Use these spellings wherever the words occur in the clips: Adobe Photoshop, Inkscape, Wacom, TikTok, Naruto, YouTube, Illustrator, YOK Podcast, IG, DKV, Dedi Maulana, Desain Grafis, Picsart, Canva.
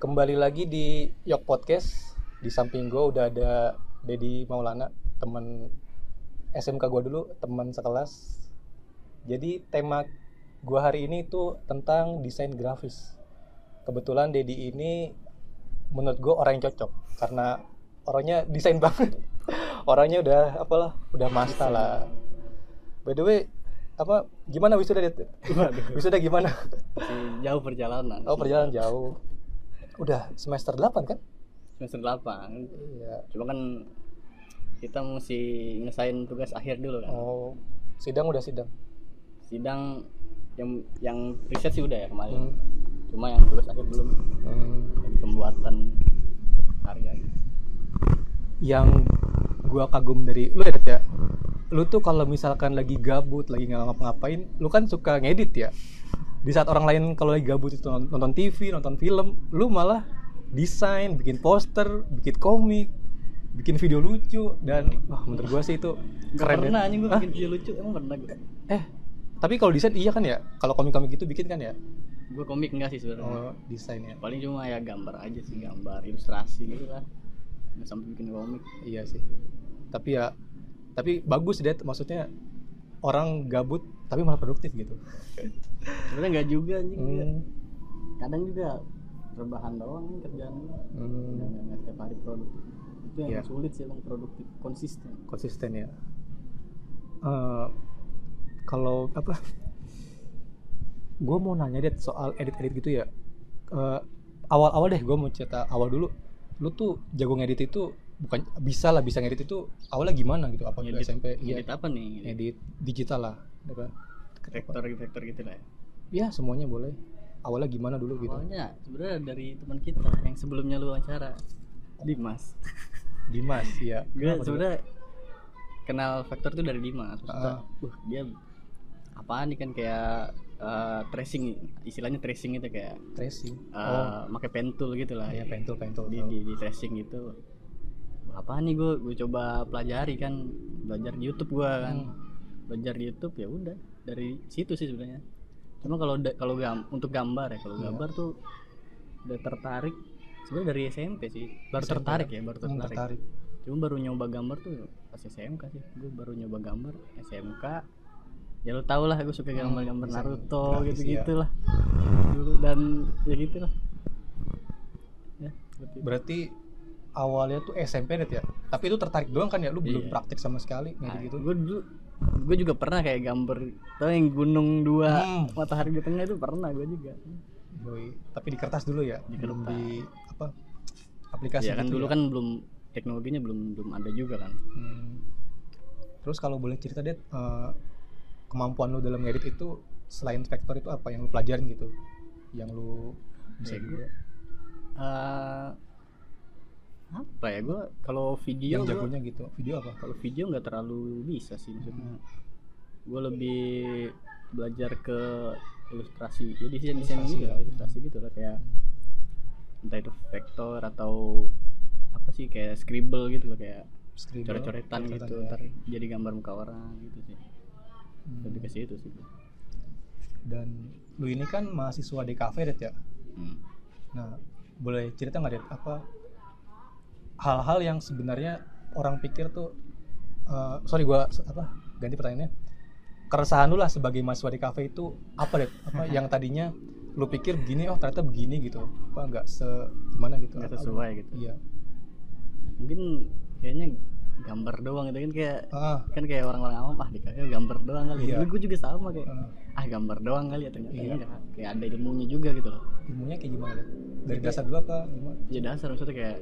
Kembali lagi di YOK Podcast. Di samping gue udah ada Dedi Maulana, teman SMK gue dulu, teman sekelas. Jadi tema gue hari ini itu tentang desain grafis. Kebetulan Dedi ini menurut gue orang yang cocok karena orangnya desain banget. Orangnya udah udah master lah. By the way, gimana wisuda dia? Wisuda gimana? Jauh perjalanan. Oh, perjalanan jauh. Udah semester 8 kan? Semester 8. Iya. Cuma kan kita mesti ngesain tugas akhir dulu kan. Oh. Sidang udah sidang. Sidang yang riset sih udah ya kemarin. Cuma yang tugas akhir belum. Yang pembuatan karya. Yang gua kagum dari lu ya. Lu tuh kalau misalkan lagi gabut, lagi ngapa-ngapain, lu kan suka ngedit ya. Di saat orang lain kalau lagi gabut itu nonton TV, nonton film, lu malah desain, bikin poster, bikin komik, bikin video lucu, dan menurut gua sih itu keren. Pernah anjing gua bikin video lucu, emang pernah gua? Tapi kalau desain iya kan ya? Kalau komik-komik gitu bikin kan ya? Gua komik enggak sih sebenarnya. Oh, desainnya. Paling cuma ya gambar aja sih, gambar, ilustrasi gitu lah. Nggak sampai bikin komik. Iya sih. Tapi bagus deh, maksudnya orang gabut tapi malah produktif gitu. Sebenarnya nggak juga nih, kadang juga rebahan doang nih kerjaannya. Nggak setiap hari produktif. Itu yang sulit sih emang produktif konsisten. Konsisten ya. Gue mau nanya deh soal edit-edit gitu ya. Awal-awal deh, gue mau cerita awal dulu. Lu tuh jago ngedit itu. Bukan bisa ngedit itu awalnya gimana gitu, apa ngedit, SMP ngedit apa nih ngedit digital lah apa vektor gitu lah ya semuanya boleh. Awalnya gimana dulu gitu? Awalnya sebenarnya dari teman kita yang sebelumnya lu wawancara, Dimas ya. Gue sebenarnya kenal vektor tuh dari Dimas. Dia apaan nih kan kayak tracing, istilahnya tracing itu kayak tracing pakai pen tool gitu lah ya, pen tool di tracing gitu. Apa nih gue coba pelajari kan, belajar di YouTube gue kan. Belajar di YouTube ya udah dari situ sih sebenarnya. Cuma untuk gambar ya, kalau gambar tuh udah tertarik sebenarnya dari SMP sih. Baru tertarik. Cuma baru nyoba gambar tuh pas SMK sih. Gue baru nyoba gambar SMK. Ya lo tau lah gue suka gambar-gambar Naruto gitu-gitulah. Dulu dan ya gitulah. Ya, berarti awalnya tuh SMP net ya, tapi itu tertarik doang kan ya, lu belum praktik sama sekali gitu. Gue juga pernah kayak gambar tau yang gunung 2 matahari di tengah itu pernah gue juga. Boy, tapi di kertas dulu ya, belum di aplikasi ya, kan gitu dulu ya. Kan belum teknologinya belum ada juga kan. Terus kalau boleh cerita deh kemampuan lu dalam ngedit itu selain vektor itu apa yang lu pelajarin gitu, yang lu bisa juga? Apa ya, gue kalau video yang jagonya gitu. Video apa? Kalau video nggak terlalu bisa sih maksudnya. Gue lebih belajar ke ilustrasi, jadi desain juga ilustrasi gitu lah, kayak entah itu vektor atau apa sih kayak scribble gitu loh, kayak coret-coretan gitu ya. Ntar jadi gambar muka orang gitu sih. Lebih ke situ sih. Dan lu ini kan mahasiswa DKV ya. Nah, boleh cerita nggak apa hal-hal yang sebenarnya orang pikir tuh ganti pertanyaannya. Keresahan lu lah sebagai mahasiswa di kafe itu apa yang tadinya lu pikir begini, oh ternyata begini gitu, apa nggak gimana gitu, nggak sesuai gitu. Iya, mungkin kayaknya gambar doang itu kan, kayak kan kayak orang-orang awam di kafe gambar doang kali. Iya. Gue juga sama kayak gambar doang kali ya, ternyata kayak ada ilmunya juga gitu loh. Ilmunya kayak gimana dari dasar dulu apa gimana? Ya dasar maksudnya kayak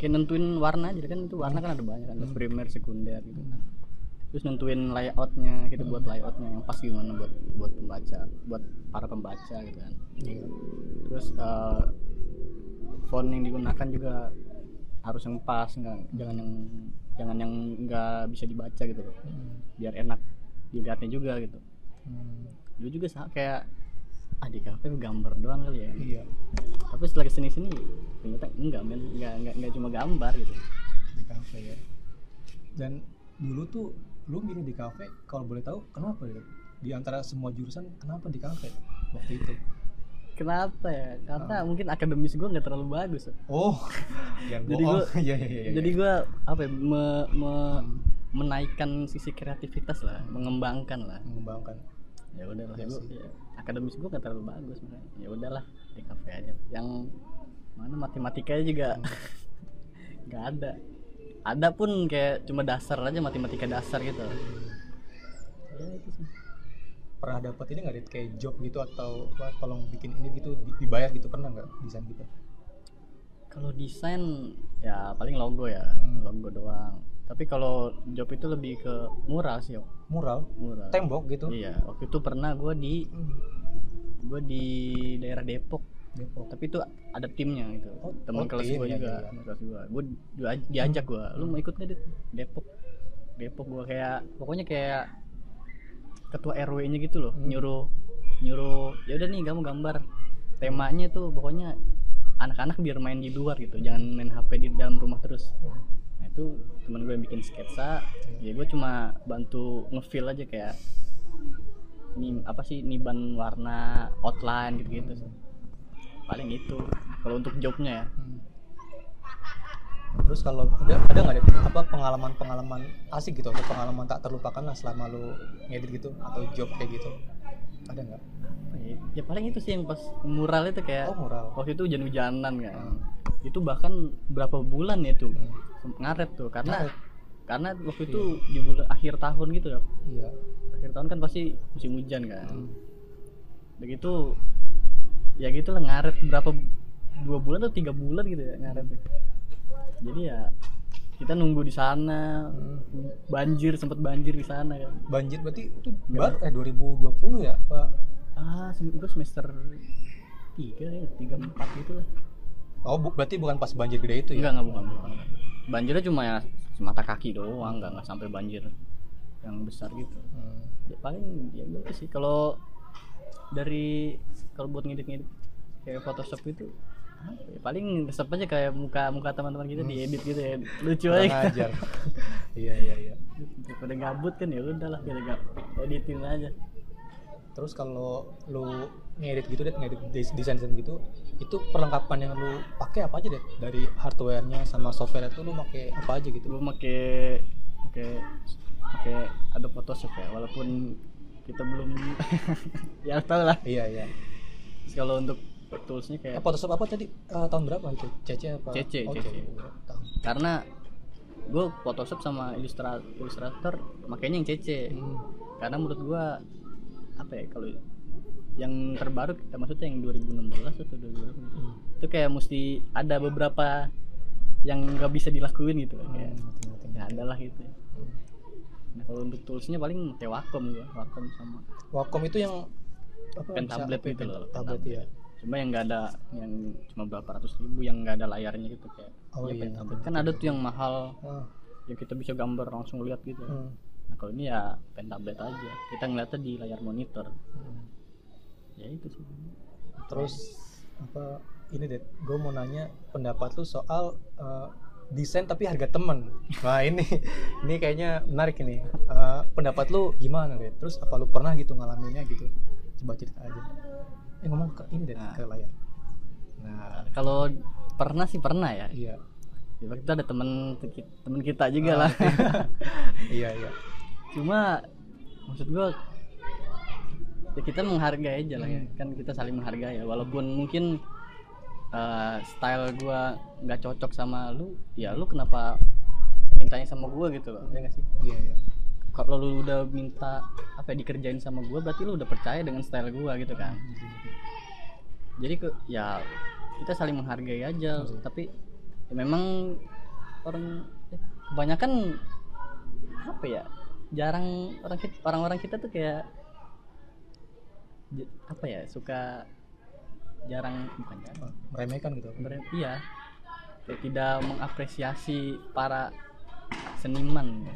kayak nentuin warna aja kan, itu warna kan ada banyak kan, ada primer, sekunder gitu kan. Terus nentuin layoutnya gitu, buat layoutnya yang pas gimana buat pembaca, buat para pembaca gitu kan. Terus font yang digunakan juga harus yang pas, jangan yang nggak bisa dibaca gitu loh, biar enak dilihatnya juga gitu. Dulu juga kayak di kafe gambar doang kali ya. Iya. Tapi setelah kesini ternyata enggak cuma gambar gitu di kafe ya. Dan dulu tuh lu milih di kafe, kalau boleh tahu kenapa ya? Di antara semua jurusan kenapa di kafe waktu itu? Kenapa ya? Karena mungkin akademis gue nggak terlalu bagus. Oh, jadi gue apa ya? Menaikkan sisi kreativitas lah, mengembangkan. Ya udahlah, ya, akademis gue nggak terlalu bagus, makanya ya udahlah di kafe aja. Yang mana matematikanya juga nggak ada pun kayak cuma dasar aja, matematika dasar gitu. Ya itu sih. Pernah dapat ini nggak, kayak job gitu atau tolong bikin ini gitu, dibayar gitu, pernah nggak desain gitu? Kalau desain ya paling logo ya, logo doang. Tapi kalau job itu lebih ke mural sih. Mural tembok gitu. Iya, waktu itu pernah gue di daerah Depok. Tapi itu ada timnya gitu. Teman kelas gue juga, gue diajak gue, lu mau ikut nggak di Depok? Gue kayak pokoknya kayak ketua RW-nya gitu loh, nyuruh ya udah nih kamu gambar temanya tuh, pokoknya anak-anak biar main di luar gitu, jangan main HP di dalam rumah terus. Nah itu teman gue yang bikin sketsa, ya gue cuma bantu ngefill aja kayak ini apa sih, niban warna, outline gitu-gitu sih. Paling itu kalau untuk jobnya ya. Terus kalau ada nggak apa pengalaman asik gitu atau pengalaman tak terlupakan lah selama lu ngedit gitu atau job kayak gitu, ada nggak? Ya paling itu sih yang pas mural itu kayak waktu itu hujan-hujanan kan, itu bahkan berapa bulan ya tuh ngaret tuh karena waktu itu di bulan akhir tahun gitu ya. Iya. Akhir tahun kan pasti musim hujan kan. Begitu ya gitulah, ngaret berapa 2 bulan atau 3 bulan gitu ya ngaret. Jadi ya kita nunggu di sana, sempat banjir di sana kan. Banjir berarti itu 2020 ya, Pak? Itu semester 3 4 gitu lah. Oh, berarti bukan pas banjir gede itu ya? Enggak, bukan. Banjirnya cuma ya semata kaki doang, enggak sampai banjir yang besar gitu. Ya, paling ya gitu sih kalau buat ngedit-ngedit kayak Photoshop itu. Ya, paling resep aja kayak muka teman-teman kita diedit gitu ya, lucu aja. Iya. Pada gabut kan, ya udahlah kita editin aja. Terus kalau lu ngedit desain gitu, itu perlengkapan yang lu pakai apa aja deh? Dari hardware-nya sama software itu lu pakai apa aja gitu? Lu pakai Adobe Photoshop ya, walaupun kita belum ya tau lah. Iya. Terus kalau untuk toolsnya kayak Photoshop apa tadi, tahun berapa itu? CC. Karena gue Photoshop sama Illustrator makanya yang CC. Karena menurut gue apa ya, kalau yang terbaru maksudnya yang 2016 atau 2020 itu kayak mesti ada beberapa yang nggak bisa dilakuin gitu kayak ya adalah gitu. Nah kalau untuk toolsnya paling pakai Wacom itu yang pen tablet itu loh, tablet ya. Cuma yang nggak ada, yang cuma berapa ratus ribu yang nggak ada layarnya gitu kayak. Tablet kan ada tuh yang mahal, yang kita bisa gambar langsung lihat gitu. Nah kalau ini ya pen tablet aja, kita ngeliatnya di layar monitor. Ya itu sih. Terus apa ini deh, gue mau nanya pendapat lu soal desain tapi harga temen. Nah ini kayaknya menarik ini. Pendapat lu gimana deh? Terus apa lu pernah gitu ngalaminnya gitu? Coba cerita aja. Ngomong ke ini deh, ke layar. Nah, kalau pernah ya. Iya. Ya waktu itu ada teman kita juga lah. Iya. Cuma maksud gue ya kita menghargai aja lah ya. Kan kita saling menghargai ya, walaupun mungkin style gue nggak cocok sama lu, ya lu kenapa mintanya sama gue gitu loh, ya nggak sih? Iya. Kalau lu udah minta apa ya, dikerjain sama gue, berarti lu udah percaya dengan style gue gitu kan. Jadi ya kita saling menghargai aja. Tapi ya memang orang kebanyakan apa ya, jarang orang-orang kita tuh kayak apa ya, suka jarang, bukan jarang, meremehkan gitu. Iya, ya, tidak mengapresiasi para seniman ya.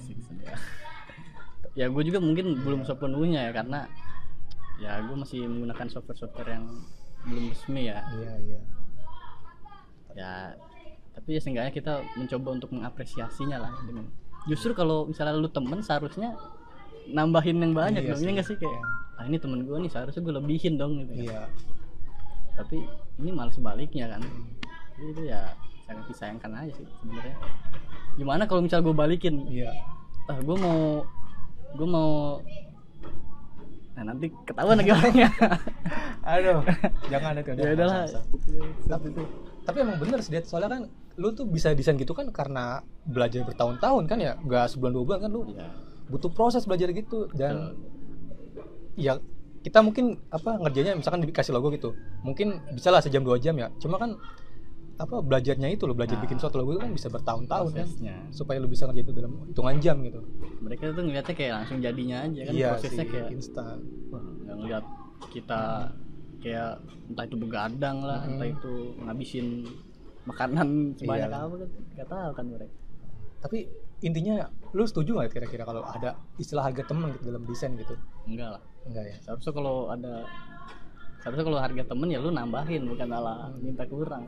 Ya gue juga mungkin belum sepenuhnya ya, karena ya gue masih menggunakan software yang belum resmi ya. Iya. Ya tapi ya seenggaknya kita mencoba untuk mengapresiasinya lah. Justru kalau misalnya lu temen seharusnya nambahin yang banyak dong, ini nggak sih kayak ini temen gue nih seharusnya gue lebihin dong gitu. Iya. tapi ini malah sebaliknya kan. Jadi itu ya sangat disayangkan aja sih sebenarnya. Gimana kalau misal gue balikin? Iya. Ah, gue mau nah, nanti ketahuan lagi orangnya. Aduh, jangan itu. Ya udahlah. Tapi emang bener sih, soalnya kan lu tuh bisa desain gitu kan karena belajar bertahun-tahun kan ya, nggak sebulan dua bulan kan lu. Ya. Butuh proses belajar gitu dan ya kita mungkin apa ngerjanya misalkan dikasih logo gitu, mungkin bisa lah sejam dua jam ya. Cuma kan apa belajarnya itu lo belajar bikin suatu logo itu kan bisa bertahun-tahun kan supaya lo bisa ngerjain itu dalam hitungan jam gitu. Mereka tuh ngeliatnya kayak langsung jadinya aja kan, iya, prosesnya si kayak instan. Wah, nggak ngeliat kita kayak entah itu begadang lah, entah itu ngabisin makanan sebanyak apa kan, nggak tahu kan mereka. Tapi intinya lo setuju nggak kira-kira kalau ada istilah harga teman gitu dalam desain gitu? Enggak lah. Enggak ya. Seharusnya kalau ada, seharusnya kalau harga teman ya lo nambahin, bukan malah minta kurang.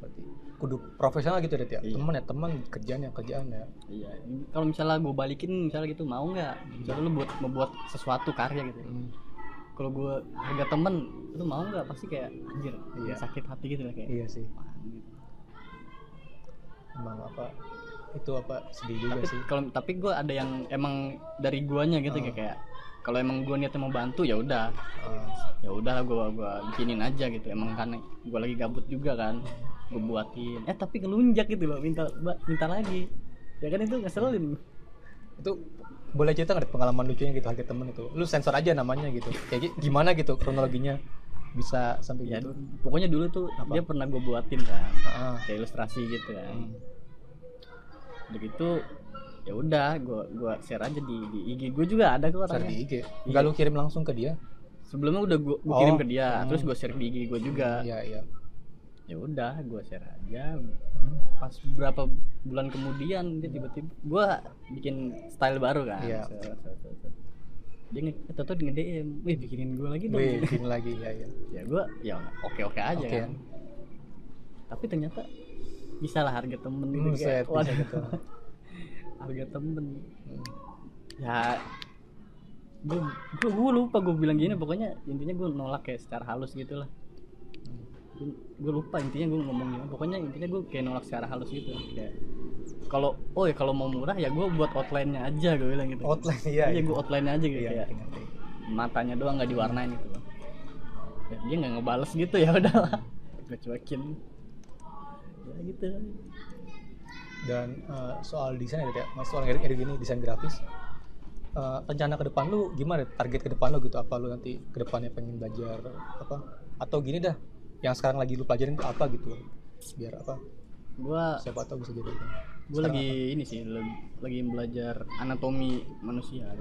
Berarti kudu profesional gitu deh ya, iya. Temen ya temen, kerjaan ya. Iya. Kalau misalnya gue balikin misalnya gitu, mau nggak? Misalnya lu buat membuat sesuatu karya gitu. Kalau gue harga temen, lu mau nggak? Pasti kayak anjir, iya. Sakit hati gitu lah kayak. Iya sih. Emang apa? Itu apa sedih juga tapi, sih. Kalau tapi gue ada yang emang dari guanya gitu kayak kalau emang gue niatnya mau bantu ya udah. Ya udahlah gue bikinin aja gitu. Emang kan gue lagi gabut juga kan. Gue buatin. Tapi ngelunjak gitu loh, minta lagi. Ya kan itu ngeselin. Itu boleh cerita enggak pengalaman lucunya gitu harga temen itu? Lu sensor aja namanya gitu. Kayak gimana gitu kronologinya? Bisa sampai ya, gitu. Pokoknya dulu tuh apa? Dia pernah gue buatin kan. Kayak ilustrasi gitu kan. Begitu ya udah gua share aja di IG gue juga ada kok orangnya. Share di IG. Enggak lu kirim langsung ke dia? Sebelumnya udah gua kirim ke dia, terus gua share di IG gue juga. Iya. Ya udah gua share aja. Pas berapa bulan kemudian dia tiba-tiba gua bikin style baru kan. Iya. Dia nge-toto nge-DM, "Wih, bikinin gua lagi dong." Bikin lagi ya. Ya gua ya oke-oke aja kan. Tapi ternyata bisa lah harga temen gitu kayak. Waduh gitu. Harga temen ya gue lupa gue bilang gini, pokoknya intinya gue nolak kayak secara halus gitu lah. Gue lupa intinya gue ngomong gimana, pokoknya intinya gue kayak nolak secara halus gitu kayak kalau kalau mau murah ya gue buat outline-nya aja, gue bilang gitu. Outline iya gue outline-nya aja gitu ya, matanya doang nggak diwarnain gitu loh. Ya, dia nggak ngebales gitu ya udahlah gue cuekin ya gitu. Dan soal desain ya, soal gini desain grafis, rencana ke depan lu gimana? Target ke depan lu gitu, apa lu nanti ke depannya pengen belajar apa? Atau gini dah, yang sekarang lagi lu pelajarin itu apa gitu? Biar apa? Gua siapa tahu bisa jadi. Gua lagi apa? Ini sih lagi belajar anatomi manusia.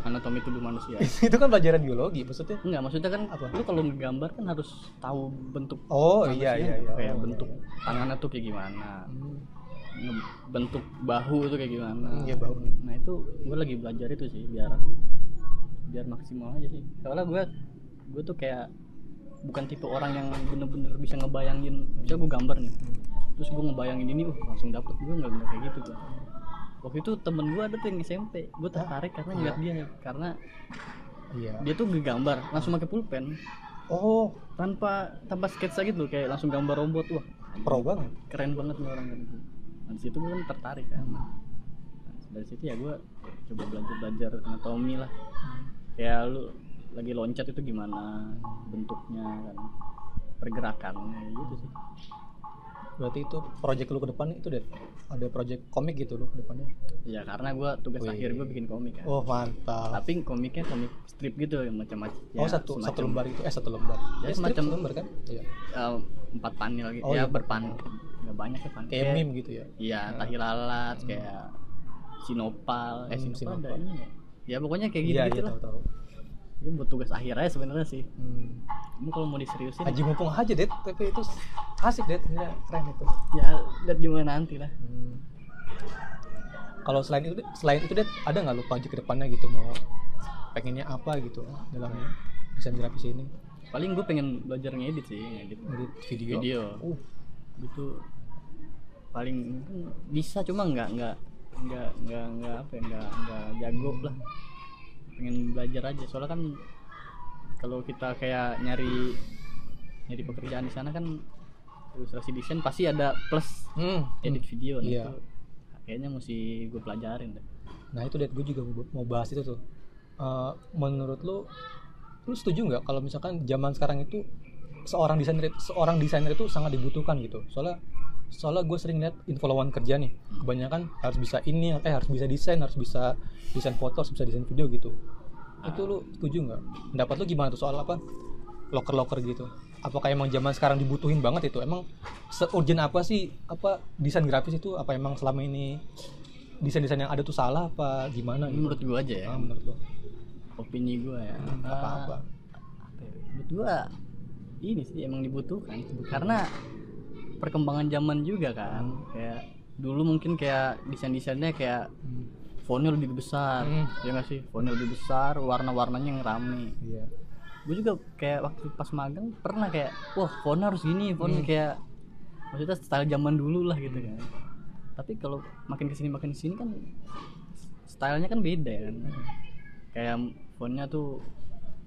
Anatomi tubuh manusia. Itu kan pelajaran biologi maksudnya? Enggak, maksudnya kan apa? Lu kalau menggambar kan harus tahu bentuk. Oh iya. Kayak bentuk tangannya tuh kayak gimana? Bentuk bahu itu kayak gimana? Iya bahu. Nah itu gue lagi belajar itu sih biar maksimal aja sih. Soalnya gue tuh kayak bukan tipe orang yang bener-bener bisa ngebayangin. Misalnya gue gambar nih, terus gue ngebayangin ini, langsung dapet. Gue nggak kayak gitu kan. Waktu itu temen gue ada tuh yang SMP, gue tertarik karena ngeliat dia dia tuh ngegambar langsung pakai pulpen. Oh, tanpa sketsa gitu, kayak langsung gambar robot. Wah, pro banget. Keren banget nih orang gitu. Nah, di situ gue kan tertarik kan. Nah, dari situ ya gue coba belajar anatomi lah. Ya lu lagi loncat itu gimana bentuknya kan, pergerakannya gitu sih. Berarti itu project lu ke depan itu ada project komik gitu lu ke depannya? Iya, karena gue tugas akhir gue bikin komik kan. Oh, mantap. Tapi komiknya komik strip gitu yang macam-macam. Oh, satu lembar itu satu lembar. Ya semacam lembar kan? Iya. 4 panel gitu. Oh, ya berpanel. Enggak banyak ya panel. Kayak meme gitu ya. Iya, tahi lalat kayak sinopal, sinopal. Ya pokoknya kayak gitu lah. Tahu. Ini buat tugas akhir aja sebenarnya sih. Ini kalau mau diseriusin aji mumpung aja deh, tapi itu asik deh, keren itu. Ya lihat gimana nanti lah. Kalau selain itu deh, ada nggak lu project ke depannya gitu, mau pengennya apa gitu dalam desain grafis ini? Paling gue pengen belajar ngedit sih, ngedit video. Gitu paling bisa, cuma nggak jago lah. Pengen belajar aja soalnya kan kalau kita kayak nyari nyari pekerjaan di sana kan ilustrasi desain pasti ada plus edit video. Nah itu kayaknya mesti gue pelajarin deh. Nah itu deh gue juga mau bahas itu tuh. Menurut lu setuju nggak kalau misalkan zaman sekarang itu seorang desainer itu sangat dibutuhkan gitu? Soalnya gue sering lihat info lowongan kerja nih, kebanyakan harus bisa ini, harus bisa desain, foto, harus bisa desain video gitu. Itu lu setuju nggak? Pendapat lu gimana tuh soal apa loker-loker gitu? Apakah emang zaman sekarang dibutuhin banget itu? Emang se-urgent apa sih desain grafis itu? Apa emang selama ini desain-desain yang ada tuh salah apa gimana gitu? Menurut gue aja ya. Menurut lu. Opini gue ya. Apa-apa. Menurut gue ini sih emang dibutuhkan karena perkembangan zaman juga kan. Kayak dulu mungkin kayak desain-desainnya kayak fontnya lebih besar. Ya enggak sih? Fontnya lebih besar, warna-warnanya yang rame. Iya. Gue juga kayak waktu pas magang pernah kayak wah fontnya harus gini, fontnya kayak maksudnya style zaman dulu lah gitu kan. Tapi kalau makin kesini kan stylenya kan beda ya kan. Kayak fontnya tuh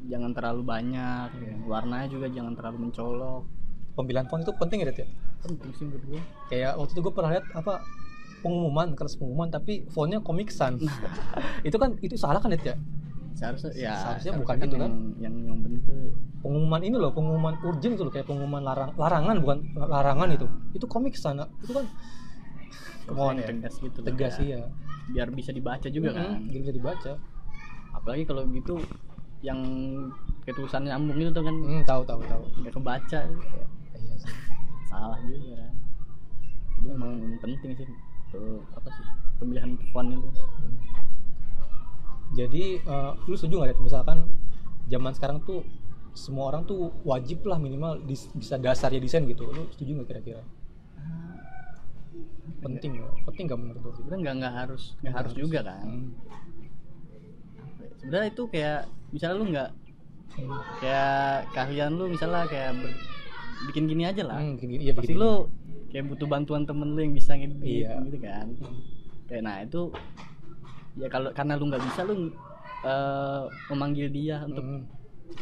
jangan terlalu banyak, warnanya juga jangan terlalu mencolok. Pemilihan font itu penting ya, Det? Penting sih menurut gue. Kayak waktu itu gue pernah lihat pengumuman tapi fontnya Comic Sans. itu salah kan, Det ya? Seharusnya bukan gitu kan? Yang benar itu pengumuman urgent itu loh, kayak pengumuman larangan bukan larangan itu. Itu Comic Sans itu kan kemauan ya. Tegas gitu. Tegas iya. Biar bisa dibaca juga kan. Biar bisa dibaca. Apalagi kalau gitu yang kayak tulisannya nyambung itu tuh kan. Tahu. Enggak kebaca. Iya sih. Salah juga. Jadi memang penting sih tuh pemilihan font itu. Jadi lu setuju nggak misalkan zaman sekarang tuh semua orang tuh wajib lah minimal bisa dasarnya desain gitu? Lu setuju nggak kira-kira? Penting nggak menurut lu? Sebenarnya nggak harus juga kan. Sebenarnya itu kayak misalnya lu nggak kayak keahlian lu misalnya kayak bikin gini aja lah. Iya, pasti lu kayak butuh bantuan temen lu yang bisa ngedit gitu kan. Kayak nah itu. Ya kalau karena lu nggak bisa lu memanggil dia untuk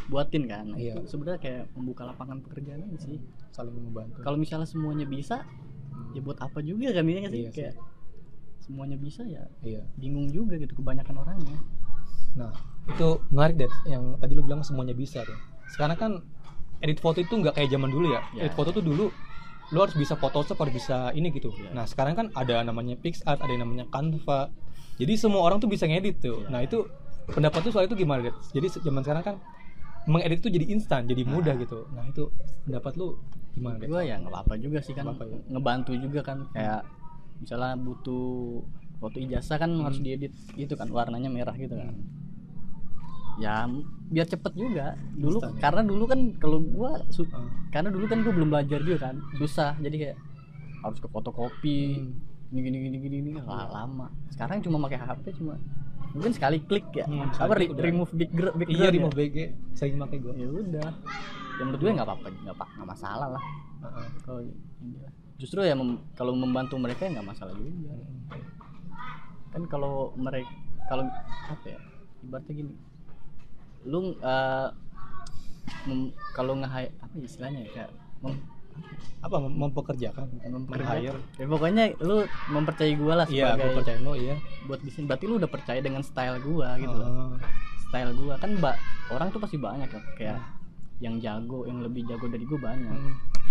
buatin kan. Iya. Itu sebenarnya kayak membuka lapangan pekerjaan sih, saling membantu. Kalau misalnya semuanya bisa, ya buat apa juga kan ini sih? Iya, kayak semuanya bisa ya. Iya. Bingung juga gitu kebanyakan orangnya. Nah, itu menarik deh yang tadi lu bilang semuanya bisa tuh. Sekarang kan edit foto itu nggak kayak zaman dulu ya. Yeah. Edit foto tuh dulu lu harus bisa Photoshop, harus bisa ini gitu. Yeah. Nah, sekarang kan ada namanya Picsart, ada yang namanya Canva. Jadi semua orang tuh bisa ngedit tuh. Yeah. Nah, itu pendapat tuh soal itu gimana, Det? Jadi zaman sekarang kan mengedit tuh jadi instan, jadi mudah gitu. Nah, itu pendapat lu gimana, Det? Gua ya enggak apa-apa juga sih kan. Ya? Ngebantu juga kan kayak misalnya butuh foto ijazah kan harus diedit gitu kan, warnanya merah gitu kan. Ya biar cepet juga dulu instant, karena dulu kan kalau gua karena dulu kan gua belum belajar juga kan. Susah. Jadi kayak harus ke fotokopi. Gini lama. Sekarang cuma pakai HP cuma mungkin sekali klik ya. Remove background. Iya, remove BG. Sering pakai gua. Ya udah. Yang menurut gue enggak masalah lah. Kalau justru ya kalau membantu mereka enggak masalah juga. Kan kalau mereka ibaratnya gini. Lu kalau mempekerjakan. Ya, pokoknya lu mempercayai gua lah sebagai. Iya, mempercayai lu ya. Buat desain berarti lu udah percaya dengan style gua gitu loh. Style gua kan orang tuh pasti banyak ya kayak yang jago, yang lebih jago dari gua banyak.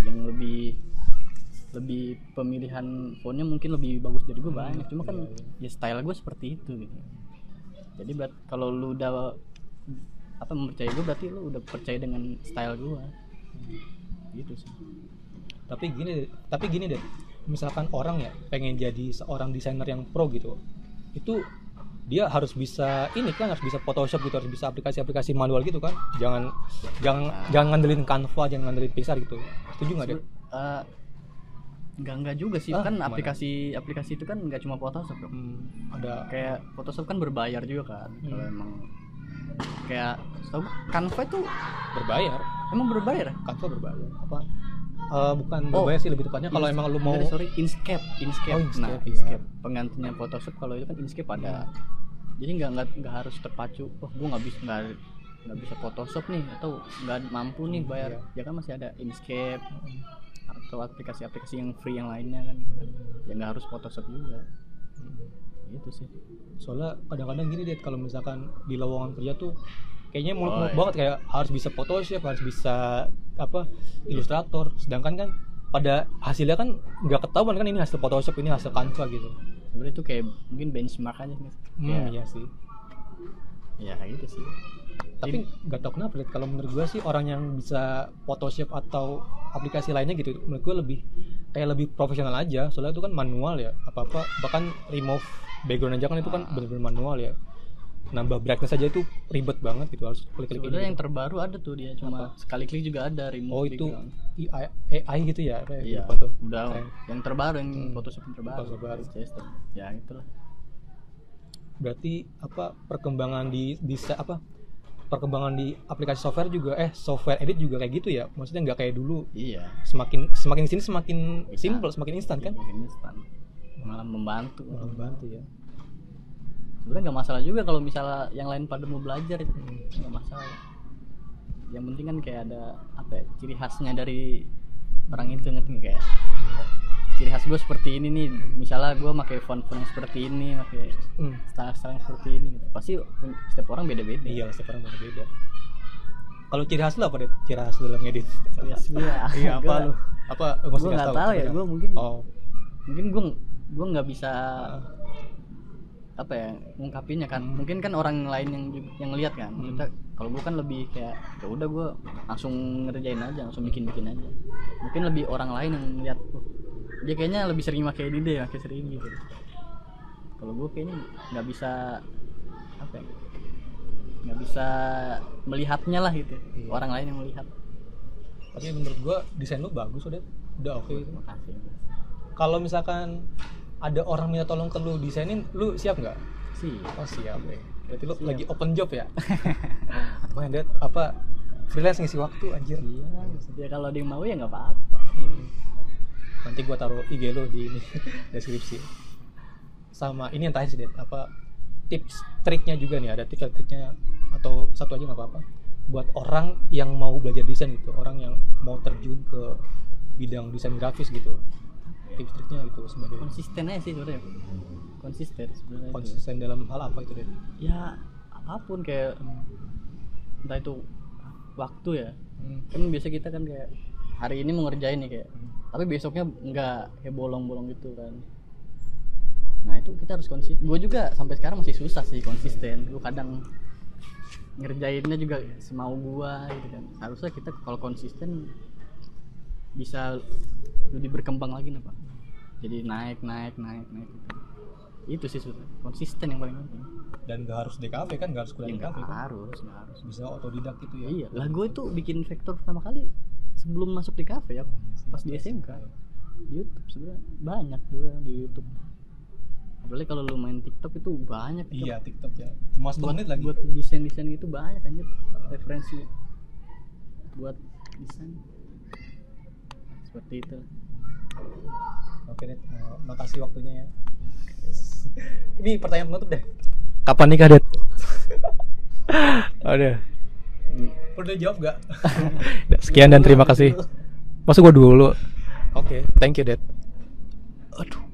Yang lebih pemilihan fontnya mungkin lebih bagus dari gua banyak. Cuma kan ya style gua seperti itu gitu. Jadi kalau lu udah mempercayai gua berarti lu udah percaya dengan style gua. Gitu sih. Tapi gini deh, misalkan orang ya pengen jadi seorang desainer yang pro gitu, itu dia harus bisa ini kan, harus bisa Photoshop gitu, harus bisa aplikasi-aplikasi manual gitu kan, jangan ngandelin Canva, jangan ngandelin Picsart gitu. Setuju nggak deh? Enggak juga sih, kan aplikasi itu kan nggak cuma Photoshop dong. Ada kayak Photoshop kan berbayar juga kan, kalau emang kayak Canva itu berbayar. Emang berbayar? Canva berbayar. Apa? Bukan berbayar sih, lebih tepatnya kalau emang lu mau Inkscape. Inkscape. Penggantinya Photoshop kalau itu kan Inkscape ada. Jadi enggak harus terpacu. Gua enggak bisa nggak bisa Photoshop nih atau nggak mampu nih bayar, ya kan masih ada Inkscape atau aplikasi-aplikasi yang free yang lainnya kan, gitu kan. Ya nggak harus Photoshop juga. Itu sih. Soalnya kadang-kadang gini deh, kalau misalkan di lowongan kerja tuh kayaknya muluk-muluk banget, kayak harus bisa Photoshop, harus bisa apa Illustrator, sedangkan kan pada hasilnya kan nggak ketahuan kan ini hasil Photoshop, ini hasil Canva gitu. Sebenarnya itu kayak mungkin benchmark aja nih. Iya sih. Ya kayak gitu sih. Tapi nggak tahu kenapa deh, kalau menurut gue sih orang yang bisa Photoshop atau aplikasi lainnya gitu, menurut gue lebih kayak lebih profesional aja. Soalnya itu kan manual ya, apa-apa bahkan remove background aja kan itu kan benar-benar manual ya. Nambah brightness aja itu ribet banget gitu, harus klik-klik. Sebenarnya yang terbaru ada tuh dia cuma sekali klik juga ada remove. Oh itu AI gitu ya? Iya. Udah yang terbaru, yang Photoshop yang terbaru. Ya itulah. Berarti apa perkembangan di aplikasi software juga software edit juga kayak gitu ya? Maksudnya nggak kayak dulu? Iya. Semakin sini semakin simple, semakin instan kan? Semakin instan. Malah membantu ya. Sebenarnya nggak masalah juga kalau misalnya yang lain pada mau belajar itu nggak masalah. Yang penting kan kayak ada apa ya, ciri khasnya dari orang itu, ngerti kayak ciri khas gue seperti ini nih, misalnya gue pakai font yang seperti ini, pakai style yang seperti ini gitu. Pasti setiap orang beda-beda. Iya, setiap orang beda-beda. Kalau ciri khas lo apa deh? Ciri khas dalam ngedit? Ciri khas gue apa lo? Apa gue nggak tahu ya? Gue mungkin gue nggak bisa apa ya ngungkapinnya kan, mungkin kan orang lain yang lihat kan. Kalau gue kan lebih kayak ya udah gue langsung ngerjain aja, langsung bikin aja. Mungkin lebih orang lain yang lihat dia kayaknya lebih sering pakai ide ya, kayak sering gitu. Kalau gue kayaknya nggak bisa apa ya, nggak bisa melihatnya lah gitu. Orang lain yang melihat. Tapi menurut gue desain lo bagus udah oke. Makasih. Kalau misalkan ada orang minta tolong ke lu desainin, lu siap nggak? Siap. Oh siap ya. Berarti lu siap. Lagi open job ya? Main deh apa freelance ngisi waktu anjir. Iya. Kalau dia mau ya nggak apa-apa. Nanti gua taruh IG lu di ini deskripsi. Sama ini yang terakhir sih, apa tips triknya juga nih, ada tips triknya atau satu aja nggak apa-apa. Buat orang yang mau belajar desain gitu, orang yang mau terjun ke bidang desain grafis gitu. Tips triknya itu sebagai konsisten aja sih sebenarnya. Konsisten dalam hal apa itu deh? Ya apapun kayak entah itu waktu ya. Kan biasa kita kan kayak hari ini mau ngerjain nih kayak, tapi besoknya enggak, kayak bolong-bolong gitu kan. Nah itu kita harus konsisten. Gue juga sampai sekarang masih susah sih konsisten. Gue kadang ngerjainnya juga semau gue gitu kan. Harusnya kita kalau konsisten bisa lebih berkembang lagi nih Pak. Jadi naik gitu. Itu sih sudah konsisten yang paling penting. Dan nggak harus DKV kan, nggak harus kuliah DKV kan? Nggak harus. Bisa otodidak gitu ya. Iya. Lah gue itu bikin vektor pertama kali sebelum masuk DKV ya, pas di SMK. Di YouTube sebenarnya banyak juga di YouTube. Apalagi kalau lu main TikTok itu banyak. Iya TikTok ya. Cuma 10 menit lagi. Buat desain gitu banyak anjir referensi. Buat desain. Seperti itu. Oke deh, makasih waktunya ya. Yes. Ini pertanyaan penutup deh. Kapan nikah, Det? Aduh. Udah jawab gak? Sekian dan terima kasih. Masuk gua dulu. Oke, thank you, Det. Aduh.